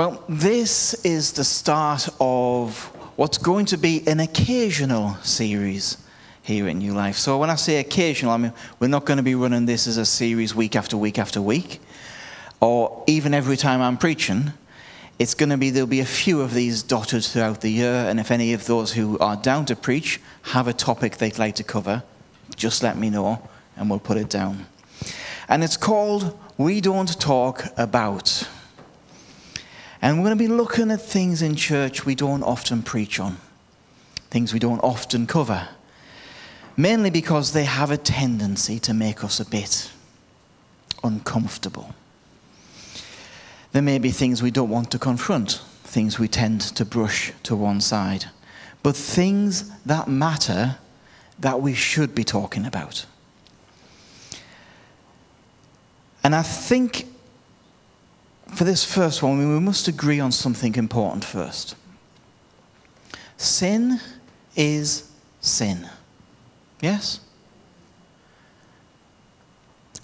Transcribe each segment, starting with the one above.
Well, this is the start of what's going to be an occasional series here at New Life. So when I say occasional, I mean we're not going to be running this as a series week after week after week, or even every time I'm preaching. It's going to be, there'll be a few of these dotted throughout the year, and if any of those who are down to preach have a topic they'd like to cover, just let me know and we'll put it down. And it's called We Don't Talk About. And we're going to be looking at things in church we don't often preach on, things we don't often cover, mainly because they have a tendency to make us a bit uncomfortable. There may be things we don't want to confront, things we tend to brush to one side, but things that matter that we should be talking about. And I think for this first one, we must agree on something important first. Sin is sin. Yes?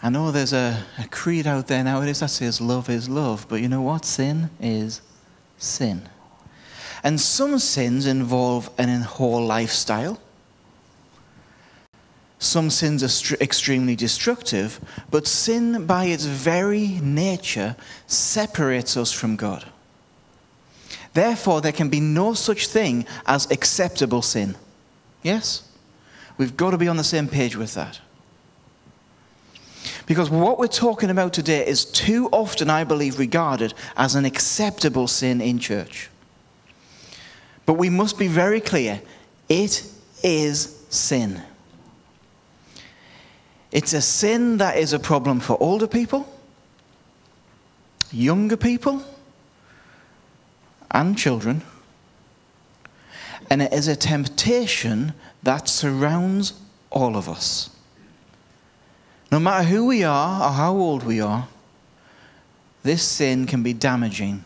I know there's a creed out there nowadays that says love is love, but you know what? Sin is sin. And some sins involve an whole lifestyle. Some sins are extremely destructive, but sin by its very nature separates us from God. Therefore, there can be no such thing as acceptable sin. Yes? We've got to be on the same page with that. Because what we're talking about today is too often, I believe, regarded as an acceptable sin in church. But we must be very clear, it is sin. It's a sin that is a problem for older people, younger people, and children. And it is a temptation that surrounds all of us. No matter who we are or how old we are, this sin can be damaging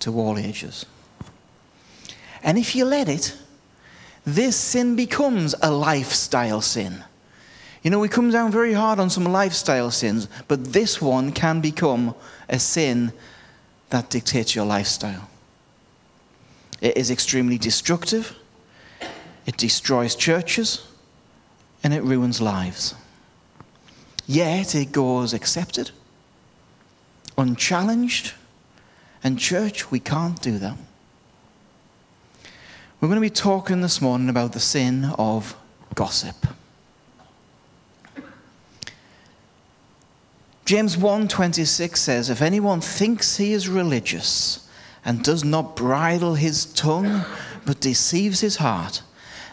to all ages. And if you let it, this sin becomes a lifestyle sin. You know, we come down very hard on some lifestyle sins, but this one can become a sin that dictates your lifestyle. It is extremely destructive, it destroys churches, and it ruins lives. Yet it goes accepted, unchallenged, and church, we can't do that. We're going to be talking this morning about the sin of gossip. James 1:26 says, if anyone thinks he is religious and does not bridle his tongue but deceives his heart,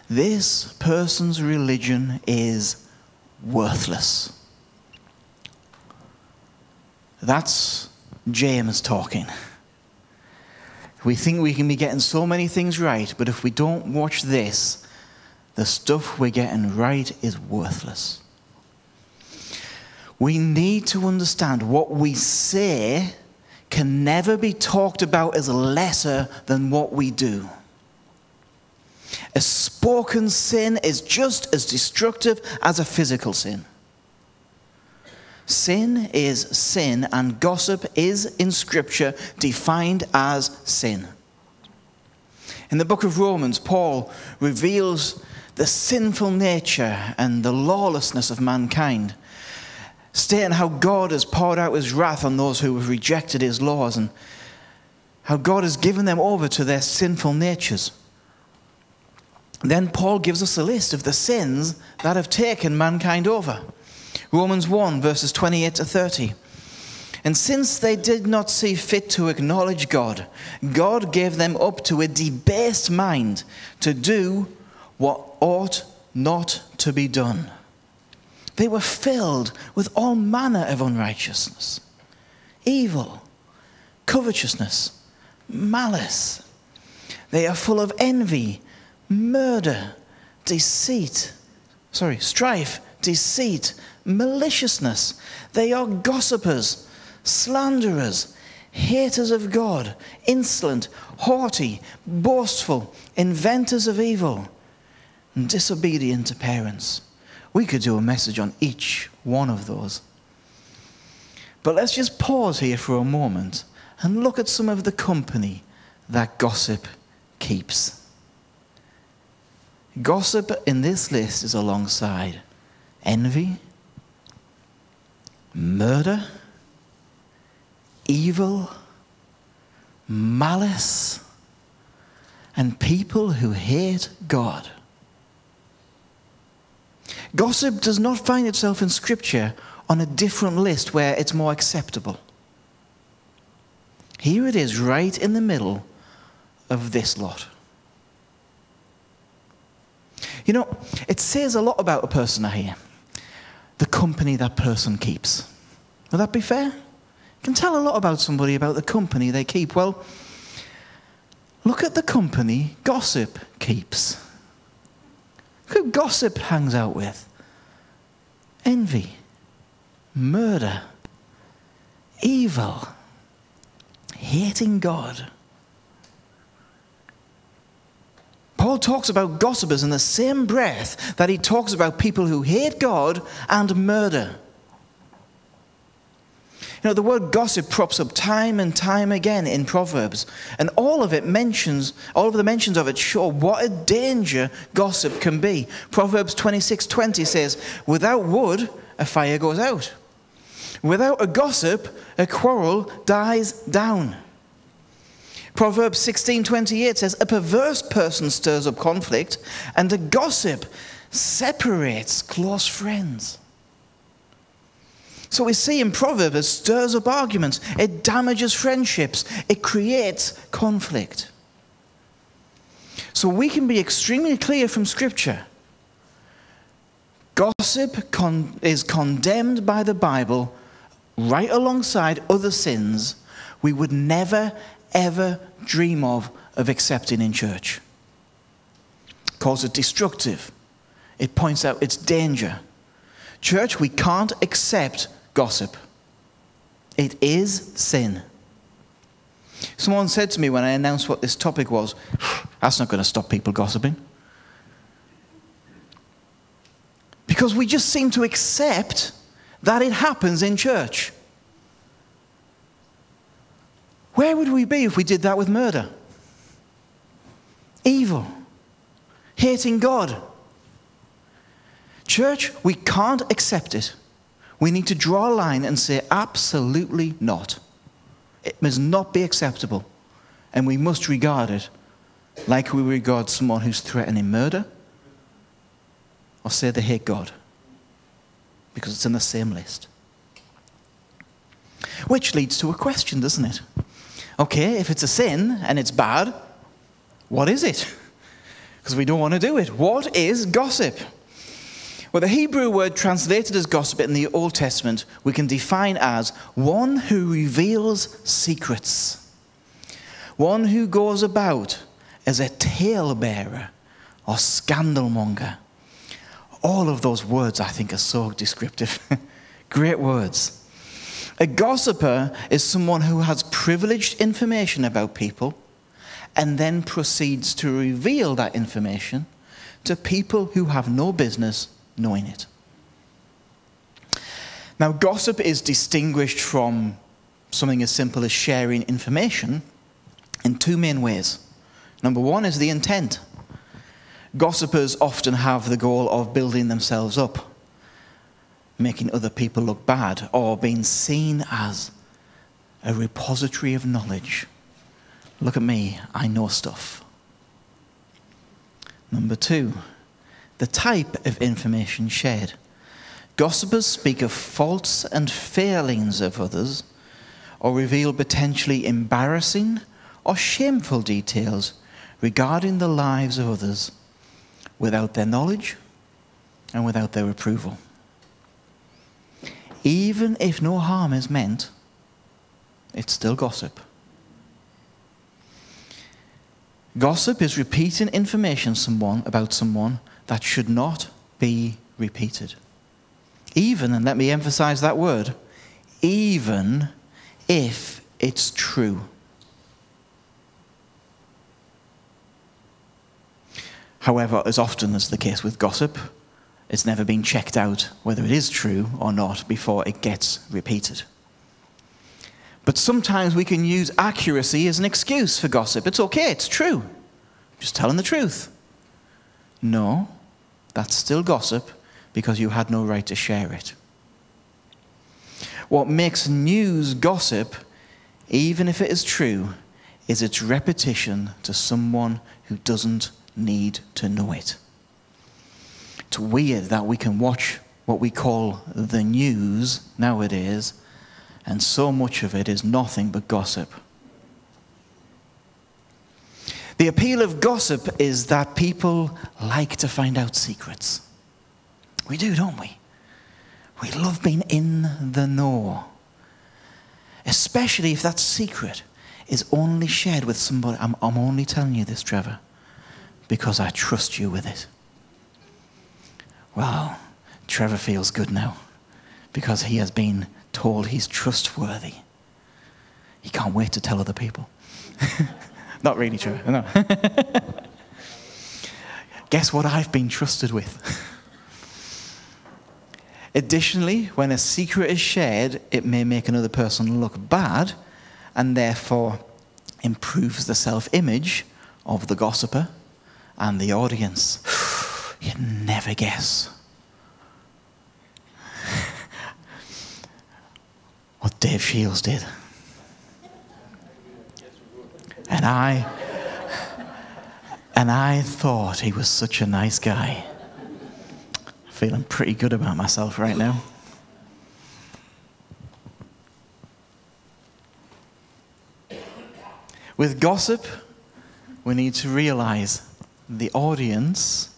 this person's religion is worthless. That's James talking. We think we can be getting so many things right, but if we don't watch this, the stuff we're getting right is worthless. We need to understand what we say can never be talked about as lesser than what we do. A spoken sin is just as destructive as a physical sin. Sin is sin, and gossip is in Scripture defined as sin. In the book of Romans, Paul reveals the sinful nature and the lawlessness of mankind, stating how God has poured out his wrath on those who have rejected his laws and how God has given them over to their sinful natures. Then Paul gives us a list of the sins that have taken mankind over. Romans 1, verses 28 to 30. And since they did not see fit to acknowledge God, God gave them up to a debased mind to do what ought not to be done. They were filled with all manner of unrighteousness, evil, covetousness, malice. They are full of envy, murder, strife, deceit, maliciousness. They are gossipers, slanderers, haters of God, insolent, haughty, boastful, inventors of evil, and disobedient to parents. We could do a message on each one of those. But let's just pause here for a moment and look at some of the company that gossip keeps. Gossip in this list is alongside envy, murder, evil, malice, and people who hate God. Gossip does not find itself in Scripture on a different list where it's more acceptable. Here it is, right in the middle of this lot. You know, it says a lot about a person here, the company that person keeps. Would that be fair? You can tell a lot about somebody about the company they keep. Well, look at the company gossip keeps. Who gossip hangs out with? Envy, murder, evil, hating God. Paul talks about gossipers in the same breath that he talks about people who hate God and murder. You know, the word gossip crops up time and time again in Proverbs, and all of the mentions of it show what a danger gossip can be. Proverbs 26:20 says, "Without wood, a fire goes out. Without a gossip, a quarrel dies down." Proverbs 16:28 says, "A perverse person stirs up conflict, and a gossip separates close friends." So we see in Proverbs, it stirs up arguments, it damages friendships, it creates conflict. So we can be extremely clear from Scripture. Gossip is condemned by the Bible right alongside other sins we would never, ever dream of accepting in church. Because it's destructive. It points out its danger. Church, we can't accept gossip. It is sin. Someone said to me when I announced what this topic was, "That's not going to stop people gossiping." Because we just seem to accept that it happens in church. Where would we be if we did that with murder? Evil. Hating God. Church, we can't accept it. We need to draw a line and say, absolutely not. It must not be acceptable. And we must regard it like we regard someone who's threatening murder or say they hate God. Because it's in the same list. Which leads to a question, doesn't it? Okay, if it's a sin and it's bad, what is it? Because we don't want to do it. What is gossip? Well, the Hebrew word translated as gossip in the Old Testament, we can define as one who reveals secrets. One who goes about as a talebearer or scandalmonger. All of those words, I think, are so descriptive. Great words. A gossiper is someone who has privileged information about people and then proceeds to reveal that information to people who have no business knowing it. Now, gossip is distinguished from something as simple as sharing information in two main ways. Number one is the intent. Gossipers often have the goal of building themselves up, making other people look bad, or being seen as a repository of knowledge. Look at me, I know stuff. Number two, the type of information shared. Gossipers speak of faults and failings of others, or reveal potentially embarrassing or shameful details regarding the lives of others without their knowledge and without their approval. Even if no harm is meant, it's still gossip. Gossip is repeating information about someone that should not be repeated. Even, and let me emphasize that word, even if it's true. However, as often is the case with gossip, it's never been checked out whether it is true or not before it gets repeated. But sometimes we can use accuracy as an excuse for gossip. It's okay, it's true. Just telling the truth. No, that's still gossip because you had no right to share it. What makes news gossip, even if it is true, is its repetition to someone who doesn't need to know it. It's weird that we can watch what we call the news nowadays, and so much of it is nothing but gossip. The appeal of gossip is that people like to find out secrets. We do, don't we? We love being in the know, especially if that secret is only shared with somebody. I'm only telling you this, Trevor, because I trust you with it. Well, Trevor feels good now because he has been told he's trustworthy. He can't wait to tell other people. Not really, Trevor, no. Guess what I've been trusted with? Additionally, when a secret is shared, it may make another person look bad and therefore improves the self-image of the gossiper and the audience. You'd never guess what Dave Shields did. And I thought he was such a nice guy. Feeling pretty good about myself right now. With gossip, we need to realize the audience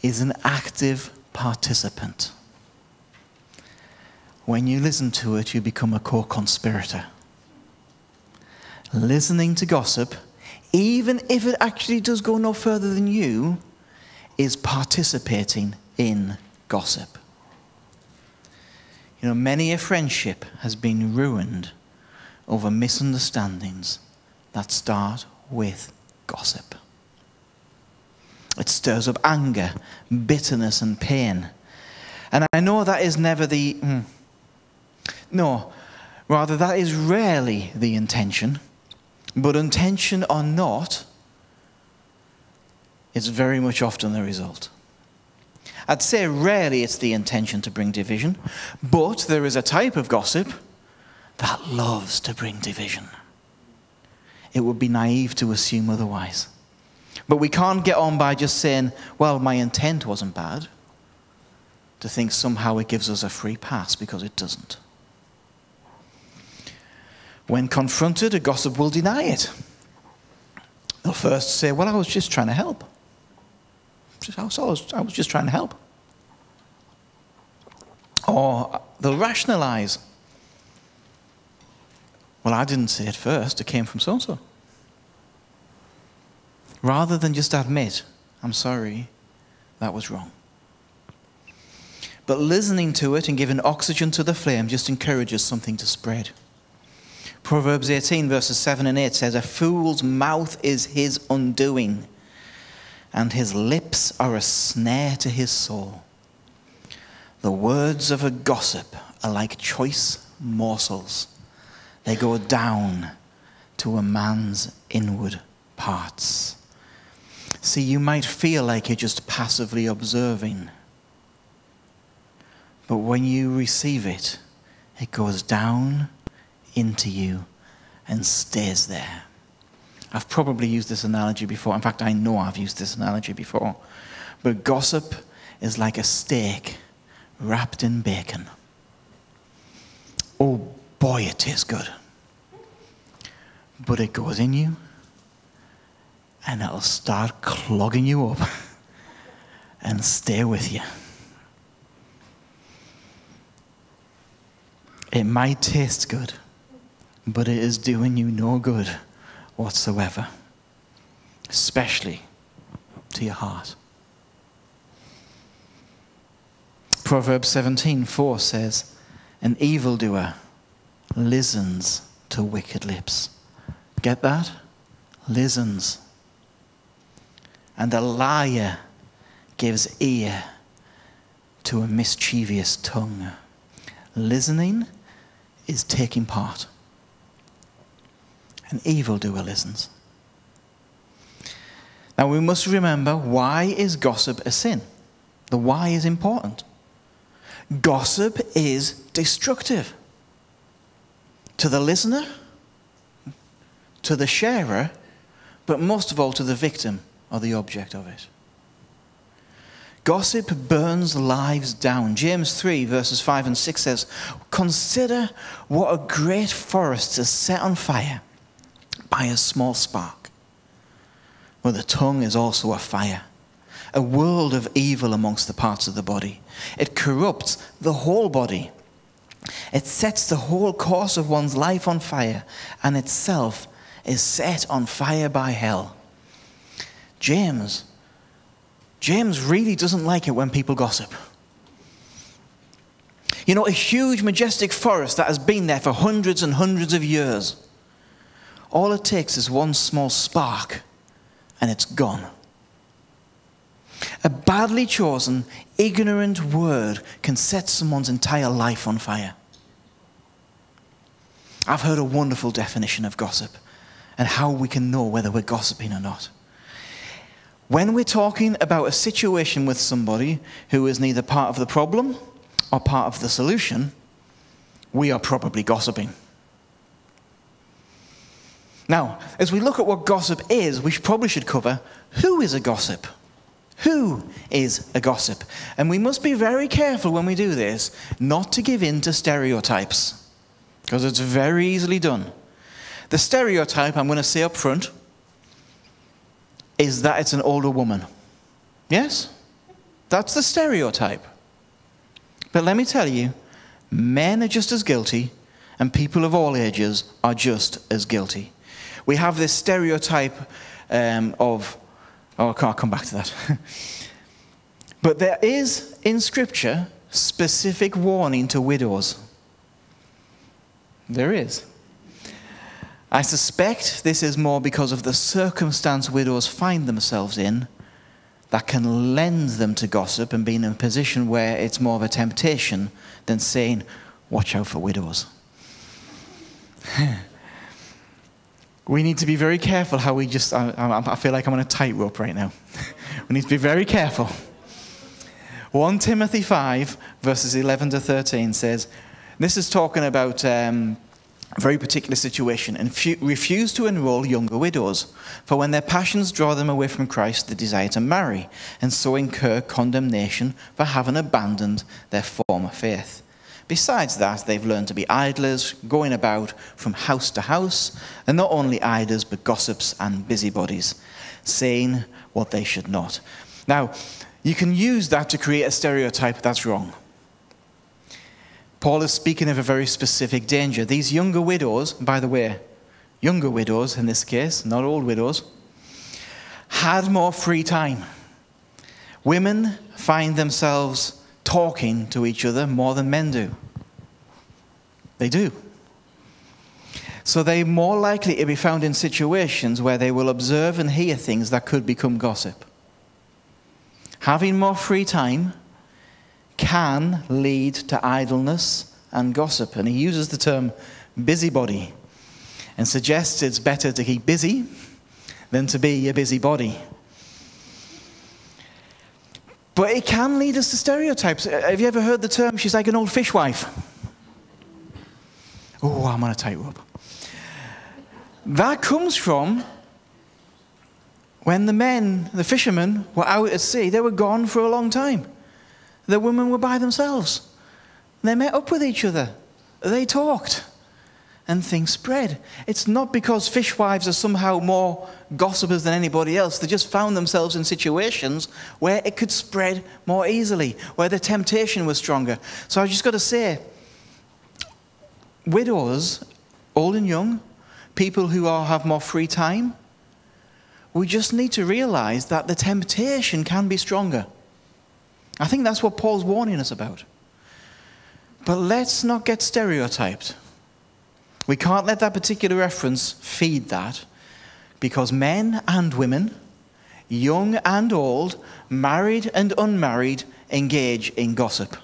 is an active participant. When you listen to it, you become a co-conspirator. Listening to gossip, even if it actually does go no further than you, is participating in gossip. You know, many a friendship has been ruined over misunderstandings that start with gossip. It stirs up anger, bitterness, and pain. And I know that is never the... No, rather that is rarely the intention. But intention or not, it's very much often the result. I'd say rarely it's the intention to bring division, but there is a type of gossip that loves to bring division. It would be naive to assume otherwise. But we can't get on by just saying, well, my intent wasn't bad, to think somehow it gives us a free pass, because it doesn't. When confronted, a gossip will deny it. They'll first say, well, I was just trying to help. I was just trying to help. Or they'll rationalize. Well, I didn't say it first. It came from so-and-so. Rather than just admit, I'm sorry, that was wrong. But listening to it and giving oxygen to the flame just encourages something to spread. Proverbs 18, verses 7 and 8 says, a fool's mouth is his undoing, and his lips are a snare to his soul. The words of a gossip are like choice morsels. They go down to a man's inward parts. See, you might feel like you're just passively observing, but when you receive it, it goes down into you and stays there. I've probably used this analogy before. In fact, I know I've used this analogy before. But gossip is like a steak wrapped in bacon. Oh boy, it tastes good. But it goes in you and it'll start clogging you up and stay with you. It might taste good, but it is doing you no good whatsoever, especially to your heart. Proverbs 17:4 says, an evildoer listens to wicked lips. Get that? Listens. And a liar gives ear to a mischievous tongue. Listening is taking part. an evildoer listens. Now we must remember, why is gossip a sin? The why is important. Gossip is destructive to the listener, to the sharer, but most of all to the victim or the object of it. Gossip burns lives down. James 3 verses 5 and 6 says, "Consider what a great forest is set on fire by a small spark. Well, the tongue is also a fire, a world of evil amongst the parts of the body. It corrupts the whole body. It sets the whole course of one's life on fire, and itself is set on fire by hell." James really doesn't like it when people gossip. You know, a huge, majestic forest that has been there for hundreds and hundreds of years. All it takes is one small spark, and it's gone. A badly chosen, ignorant word can set someone's entire life on fire. I've heard a wonderful definition of gossip and how we can know whether we're gossiping or not. When we're talking about a situation with somebody who is neither part of the problem or part of the solution, we are probably gossiping. Now, as we look at what gossip is, we probably should cover who is a gossip. Who is a gossip? And we must be very careful when we do this not to give in to stereotypes, because it's very easily done. The stereotype, I'm going to say up front, is that it's an older woman. Yes? That's the stereotype. But let me tell you, men are just as guilty, and people of all ages are just as guilty. We have this stereotype I can't come back to that. But there is, in Scripture, specific warning to widows. There is. I suspect this is more because of the circumstance widows find themselves in that can lend them to gossip and being in a position where it's more of a temptation than saying, "Watch out for widows." We need to be very careful how we just... I feel like I'm on a tightrope right now. We need to be very careful. 1 Timothy 5, verses 11 to 13 says, this is talking about a very particular situation, "and refuse to enroll younger widows, for when their passions draw them away from Christ, they desire to marry, and so incur condemnation for having abandoned their former faith. Besides that, they've learned to be idlers, going about from house to house, and not only idlers, but gossips and busybodies, saying what they should not." Now, you can use that to create a stereotype that's wrong. Paul is speaking of a very specific danger. These younger widows, by the way, younger widows in this case, not old widows, had more free time. Women find themselves talking to each other more than men do. They do. So they're more likely to be found in situations where they will observe and hear things that could become gossip. Having more free time can lead to idleness and gossip. And he uses the term busybody and suggests it's better to keep busy than to be a busybody. But it can lead us to stereotypes. Have you ever heard the term, "She's like an old fishwife"? Oh, I'm on a tightrope. That comes from when the men, the fishermen, were out at sea. They were gone for a long time. The women were by themselves. They met up with each other. They talked. And things spread. It's not because fishwives are somehow more gossipers than anybody else. They just found themselves in situations where it could spread more easily, where the temptation was stronger. So I've just got to say, widows, old and young, people who have more free time, we just need to realize that the temptation can be stronger. I think that's what Paul's warning us about. But let's not get stereotyped. We can't let that particular reference feed that, because men and women, young and old, married and unmarried, engage in gossip.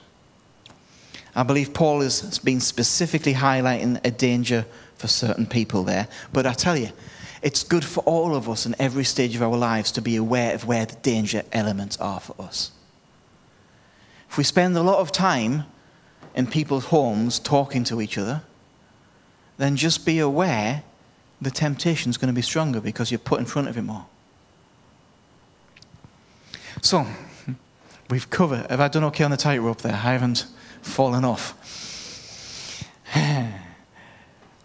I believe Paul has been specifically highlighting a danger for for certain people there. But I tell you, it's good for all of us in every stage of our lives to be aware of where the danger elements are for us. If we spend a lot of time in people's homes talking to each other, then just be aware the temptation's going to be stronger because you're put in front of it more. So, we've covered. Have I done okay on the tightrope there? I haven't fallen off.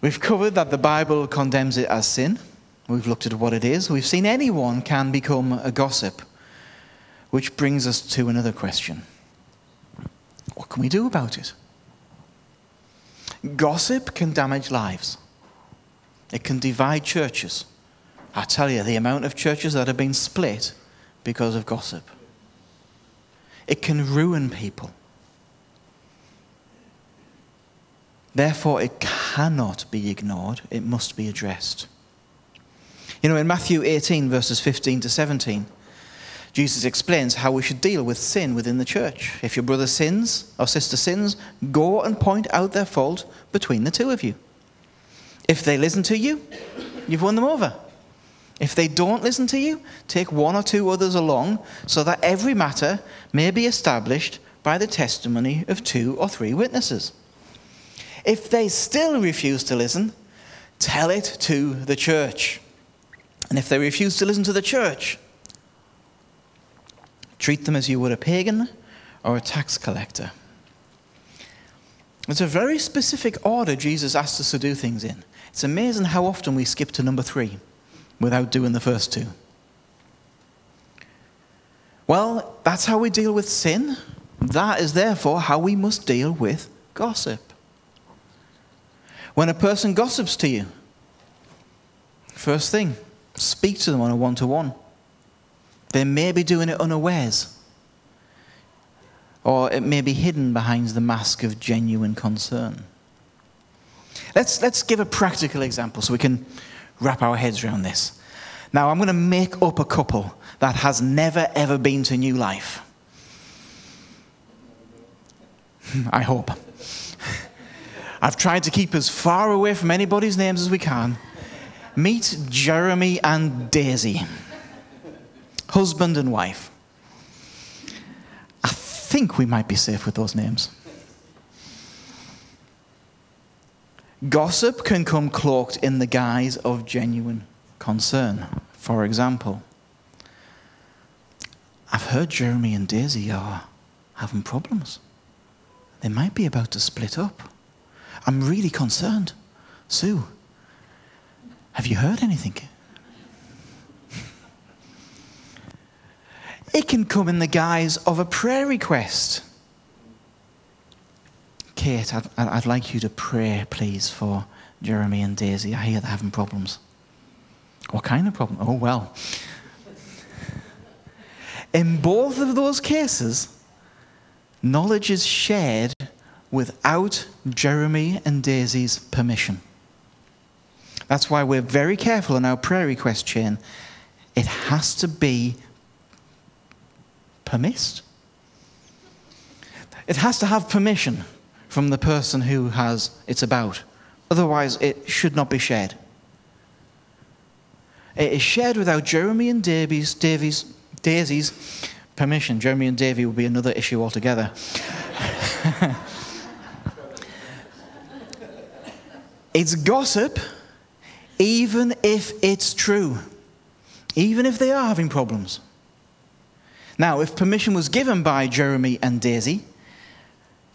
We've covered that the Bible condemns it as sin. We've looked at what it is. We've seen anyone can become a gossip, which brings us to another question. What can we do about it? Gossip can damage lives. It can divide churches. I tell you, the amount of churches that have been split because of gossip. It can ruin people. Therefore, it cannot be ignored. It must be addressed. You know, in Matthew 18, verses 15 to 17, Jesus explains how we should deal with sin within the church. If your brother sins or sister sins, go and point out their fault between the two of you. If they listen to you, you've won them over. If they don't listen to you, take one or two others along so that every matter may be established by the testimony of 2 or 3 witnesses. If they still refuse to listen, tell it to the church. And if they refuse to listen to the church, treat them as you would a pagan or a tax collector. It's a very specific order Jesus asks us to do things in. It's amazing how often we skip to number 3 without doing the first 2. Well, that's how we deal with sin. That is therefore how we must deal with gossip. When a person gossips to you, first thing, speak to them on a one-to-one. They may be doing it unawares, or it may be hidden behind the mask of genuine concern. Let's give a practical example so we can wrap our heads around this. Now, I'm going to make up a couple that has never, ever been to New Life. I hope. I've tried to keep as far away from anybody's names as we can. Meet Jeremy and Daisy, husband and wife. I think we might be safe with those names. Gossip can come cloaked in the guise of genuine concern. For example, I've heard Jeremy and Daisy are having problems. They might be about to split up. I'm really concerned. Sue, have you heard anything? It can come in the guise of a prayer request. Kate, I'd like you to pray, please, for Jeremy and Daisy. I hear they're having problems. What kind of problem? Oh, well. In both of those cases, knowledge is shared without Jeremy and Daisy's permission. That's why we're very careful in our prayer request chain. It has to be permissed. It has to have permission from the person who has it's about. Otherwise, it should not be shared. It is shared without Jeremy and Daisy's permission. Jeremy and Davy will be another issue altogether. It's gossip, even if it's true, even if they are having problems. Now, if permission was given by Jeremy and Daisy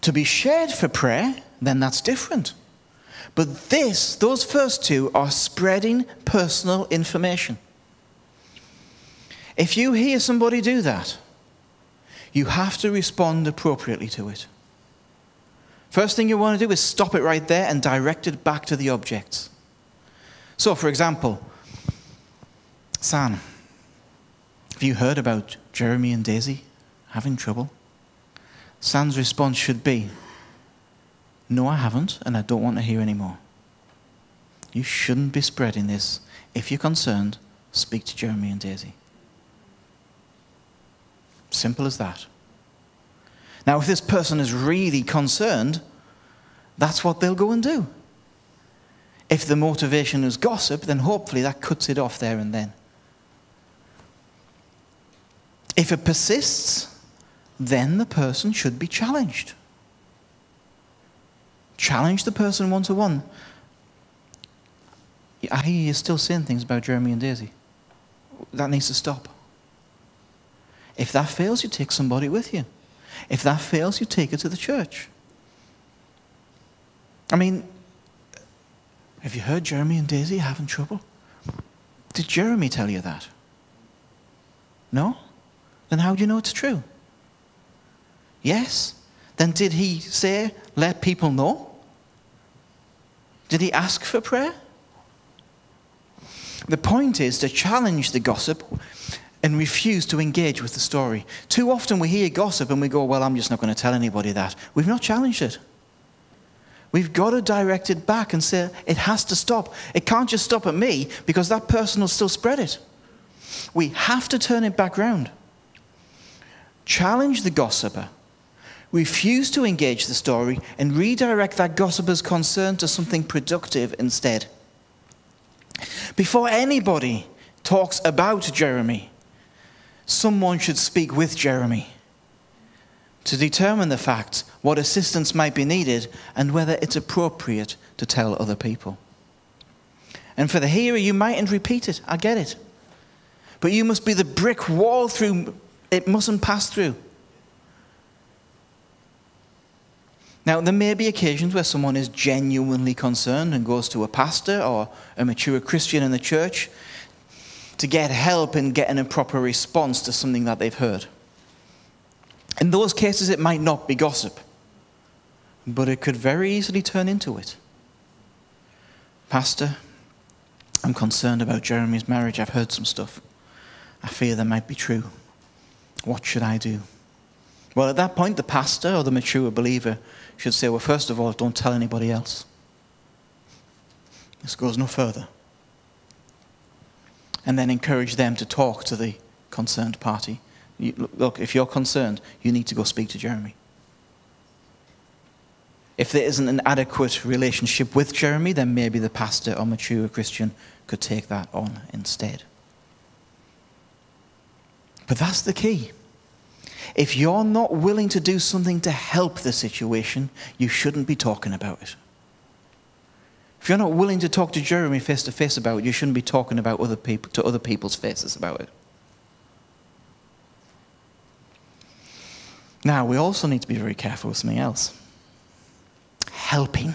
to be shared for prayer, then that's different. But those first two are spreading personal information. If you hear somebody do that, you have to respond appropriately to it. First thing you want to do is stop it right there and direct it back to the objects. So, for example, Sam, have you heard about Jeremy and Daisy having trouble? Sam's response should be, no, I haven't, and I don't want to hear any more. You shouldn't be spreading this. If you're concerned, speak to Jeremy and Daisy. Simple as that. Now, if this person is really concerned, that's what they'll go and do. If the motivation is gossip, then hopefully that cuts it off there and then. If it persists, then the person should be challenged. Challenge the person one-to-one. I hear you're still saying things about Jeremy and Daisy. That needs to stop. If that fails, you take somebody with you. If that fails, you take it to the church. I mean, have you heard Jeremy and Daisy having trouble? Did Jeremy tell you that? No? Then how do you know it's true? Yes? Then did he say, let people know? Did he ask for prayer? The point is to challenge the gossip and refuse to engage with the story. Too often we hear gossip and we go, well, I'm just not going to tell anybody that. We've not challenged it. We've got to direct it back and say, it has to stop. It can't just stop at me because that person will still spread it. We have to turn it back round. Challenge the gossiper. Refuse to engage the story and redirect that gossiper's concern to something productive instead. Before anybody talks about Jeremy, someone should speak with Jeremy to determine the facts, what assistance might be needed, and whether it's appropriate to tell other people. And for the hearer, you mightn't repeat it. I get it. But you must be the brick wall through it mustn't pass through. Now, there may be occasions where someone is genuinely concerned and goes to a pastor or a mature Christian in the church to get help and get a proper response to something that they've heard. In those cases, it might not be gossip, but it could very easily turn into it. Pastor, I'm concerned about Jeremy's marriage. I've heard some stuff. I fear that might be true. What should I do? Well, at that point, the pastor or the mature believer should say, well, first of all, don't tell anybody else. This goes no further. And then encourage them to talk to the concerned party. Look, if you're concerned, you need to go speak to Jeremy. If there isn't an adequate relationship with Jeremy, then maybe the pastor or mature Christian could take that on instead. But that's the key. If you're not willing to do something to help the situation, you shouldn't be talking about it. If you're not willing to talk to Jeremy face to face about it, you shouldn't be talking about other people to other people's faces about it. Now, we also need to be very careful with something else. Helping.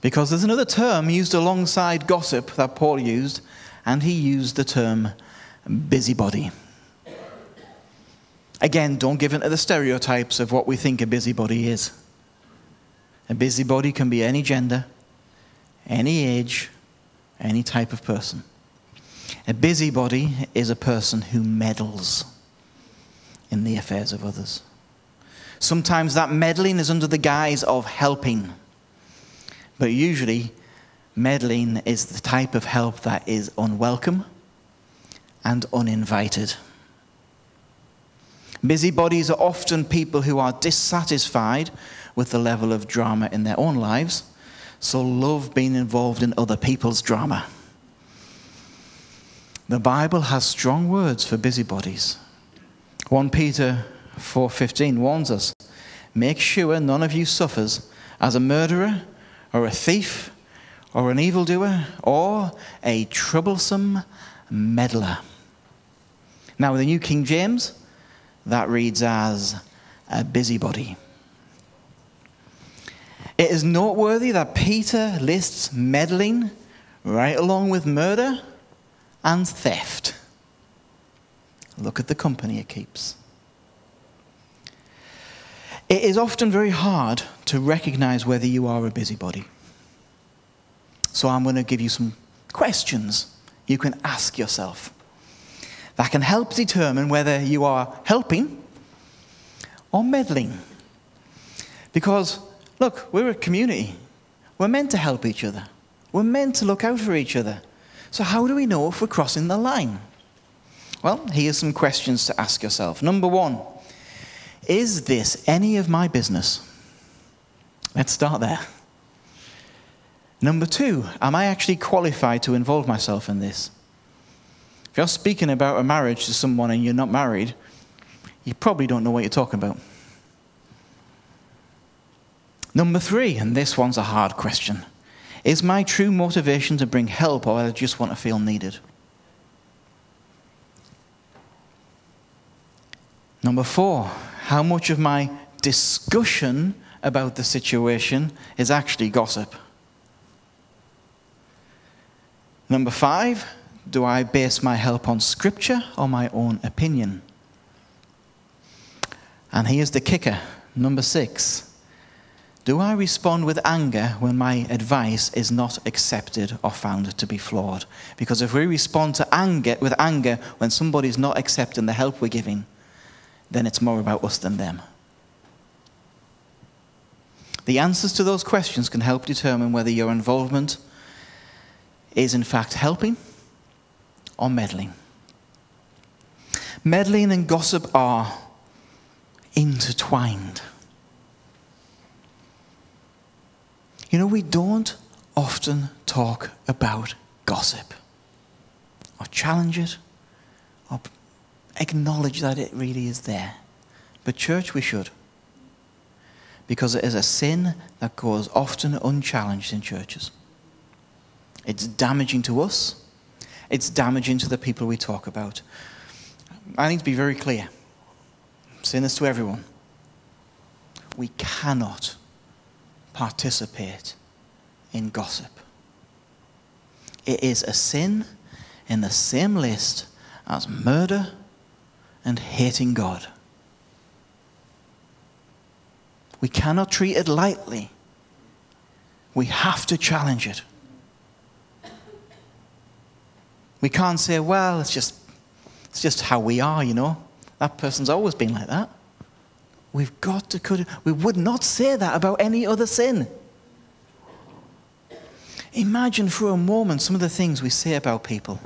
Because there's another term used alongside gossip that Paul used, and he used the term busybody. Again, don't give in to the stereotypes of what we think a busybody is. A busybody can be any gender, any age, any type of person. A busybody is a person who meddles in the affairs of others. Sometimes that meddling is under the guise of helping, but usually meddling is the type of help that is unwelcome and uninvited. Busybodies are often people who are dissatisfied with the level of drama in their own lives, so love being involved in other people's drama. The Bible has strong words for busybodies. 1 Peter 4:15 warns us, make sure none of you suffers as a murderer or a thief or an evildoer or a troublesome meddler. Now, the New King James, that reads as a busybody. It is noteworthy that Peter lists meddling right along with murder and theft. Look at the company it keeps. It is often very hard to recognize whether you are a busybody. So I'm going to give you some questions you can ask yourself that can help determine whether you are helping or meddling. Because, look, we're a community. We're meant to help each other. We're meant to look out for each other. So how do we know if we're crossing the line? Well, here's some questions to ask yourself. Number one, is this any of my business? Let's start there. Number two, am I actually qualified to involve myself in this? If you're speaking about a marriage to someone and you're not married, you probably don't know what you're talking about. Number three, and this one's a hard question. Is my true motivation to bring help, or I just want to feel needed? Number four, how much of my discussion about the situation is actually gossip? Number five, do I base my help on scripture or my own opinion? And here's the kicker, number six. Do I respond with anger when my advice is not accepted or found to be flawed? Because if we respond to anger with anger when somebody's not accepting the help we're giving, then it's more about us than them. The answers to those questions can help determine whether your involvement is in fact helping or meddling. Meddling and gossip are intertwined. You know, we don't often talk about gossip or challenge it or acknowledge that it really is there. But church, we should. Because it is a sin that goes often unchallenged in churches. It's damaging to us. It's damaging to the people we talk about. I need to be very clear. I'm saying this to everyone. We cannot participate in gossip. It is a sin in the same list as murder and hating God. We cannot treat it lightly. We have to challenge it. We can't say, well, it's just how we are, you know. That person's always been like that. We've got to, we would not say that about any other sin. Imagine for a moment some of the things we say about people.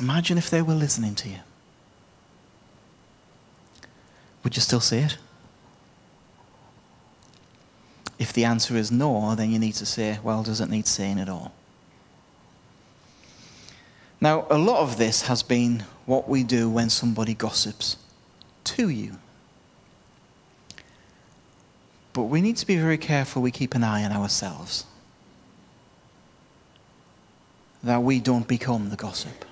Imagine if they were listening to you. Would you still say it? If the answer is no, then you need to say, well, does it need saying at all? Now, a lot of this has been what we do when somebody gossips to you. But we need to be very careful we keep an eye on ourselves, that we don't become the gossip.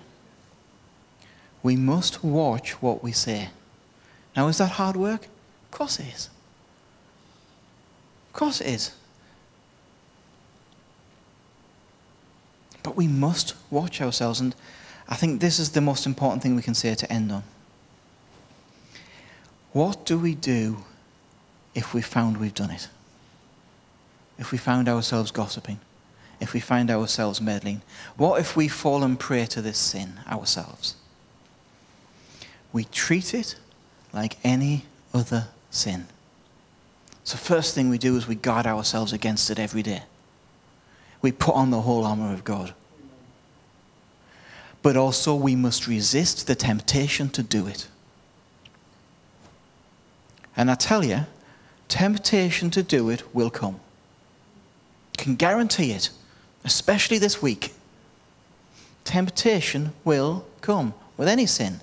We must watch what we say. Now, is that hard work? Of course it is. Of course it is. But we must watch ourselves, and I think this is the most important thing we can say to end on. What do we do if we found we've done it? If we found ourselves gossiping? If we find ourselves meddling? What if we fall and prey to this sin ourselves? We treat it like any other sin. So first thing we do is we guard ourselves against it every day. We put on the whole armor of God. But also we must resist the temptation to do it. And I tell you, temptation to do it will come. Can guarantee it, especially this week. Temptation will come with any sin.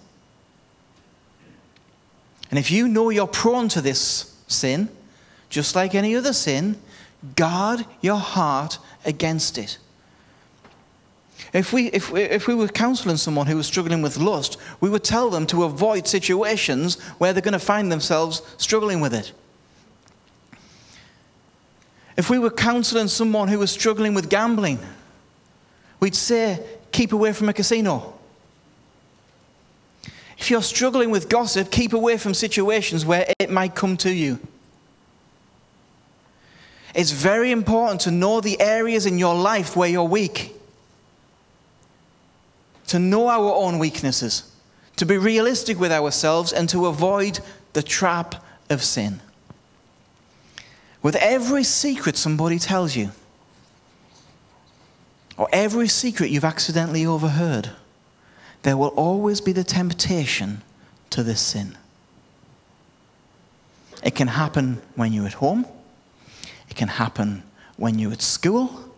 And if you know you're prone to this sin, just like any other sin, guard your heart against it. If we were counseling someone who was struggling with lust, we would tell them to avoid situations where they're going to find themselves struggling with it. If we were counseling someone who was struggling with gambling, we'd say, keep away from a casino. If you're struggling with gossip, keep away from situations where it might come to you. It's very important to know the areas in your life where you're weak. To know our own weaknesses, to be realistic with ourselves, and to avoid the trap of sin. With every secret somebody tells you, or every secret you've accidentally overheard, there will always be the temptation to this sin. It can happen when you're at home. It can happen when you're at school.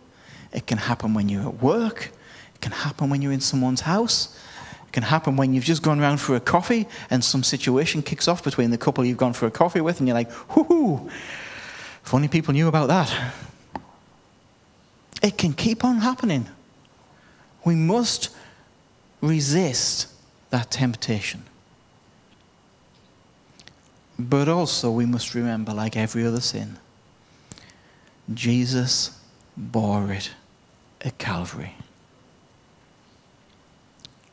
It can happen when you're at work. It can happen when you're in someone's house. It can happen when you've just gone round for a coffee and some situation kicks off between the couple you've gone for a coffee with and you're like, whoo-hoo, if only people knew about that. It can keep on happening. We must resist that temptation. But also we must remember, like every other sin, Jesus bore it at Calvary.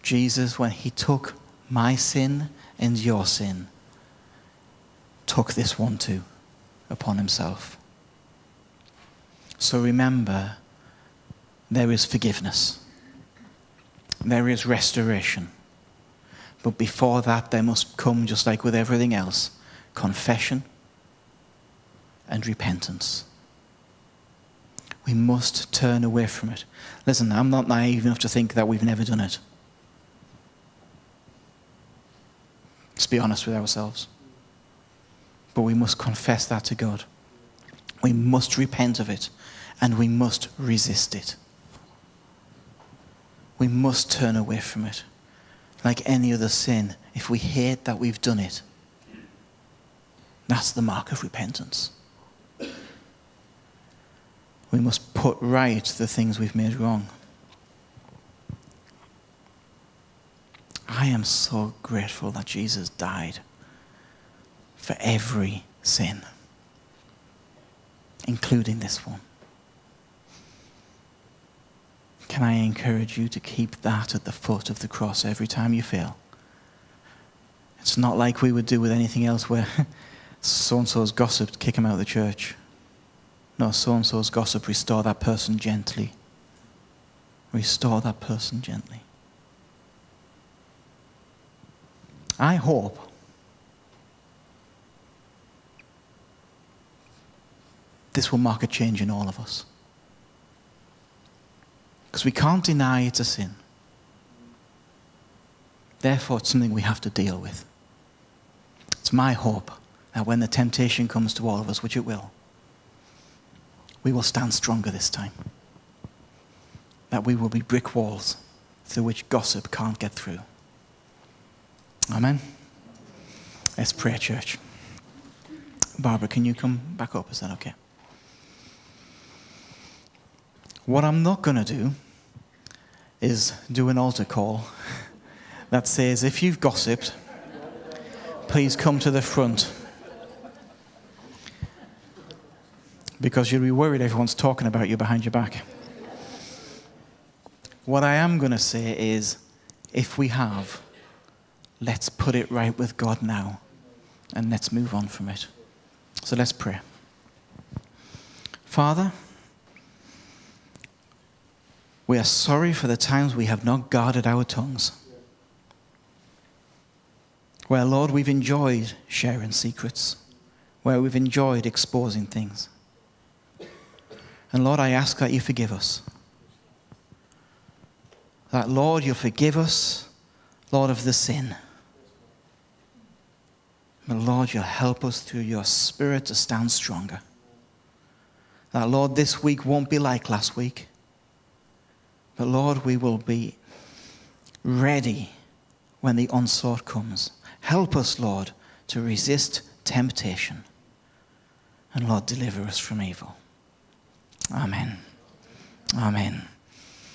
Jesus, when he took my sin and your sin, took this one too upon himself. So remember, there is forgiveness. There is restoration. But before that, there must come, just like with everything else, confession and repentance. We must turn away from it. Listen, I'm not naive enough to think that we've never done it. Let's be honest with ourselves. But we must confess that to God. We must repent of it, and we must resist it. We must turn away from it. Like any other sin, if we hate that we've done it, that's the mark of repentance. We must put right the things we've made wrong. I am so grateful that Jesus died for every sin, including this one. Can I encourage you to keep that at the foot of the cross every time you fail? It's not like we would do with anything else where so-and-so's gossiped, kick him out of the church. No, so-and-so's gossip, restore that person gently. Restore that person gently. I hope this will mark a change in all of us. Because we can't deny it's a sin. Therefore, it's something we have to deal with. It's my hope that when the temptation comes to all of us, which it will, we will stand stronger this time. That we will be brick walls through which gossip can't get through. Amen. Let's pray, church. Barbara, can you come back up? Is that okay? What I'm not going to do is do an altar call that says, if you've gossiped, please come to the front. Because you'll be worried everyone's talking about you behind your back. What I am going to say is, if we have, let's put it right with God now, and let's move on from it. So let's pray. Father, we are sorry for the times we have not guarded our tongues. Where, Lord, we've enjoyed sharing secrets, where we've enjoyed exposing things. And Lord, I ask that you forgive us. That, Lord, you'll forgive us, Lord, of the sin. But Lord, you'll help us through your Spirit to stand stronger. That, Lord, this week won't be like last week. But Lord, we will be ready when the onslaught comes. Help us, Lord, to resist temptation. And Lord, deliver us from evil. Amen. Amen.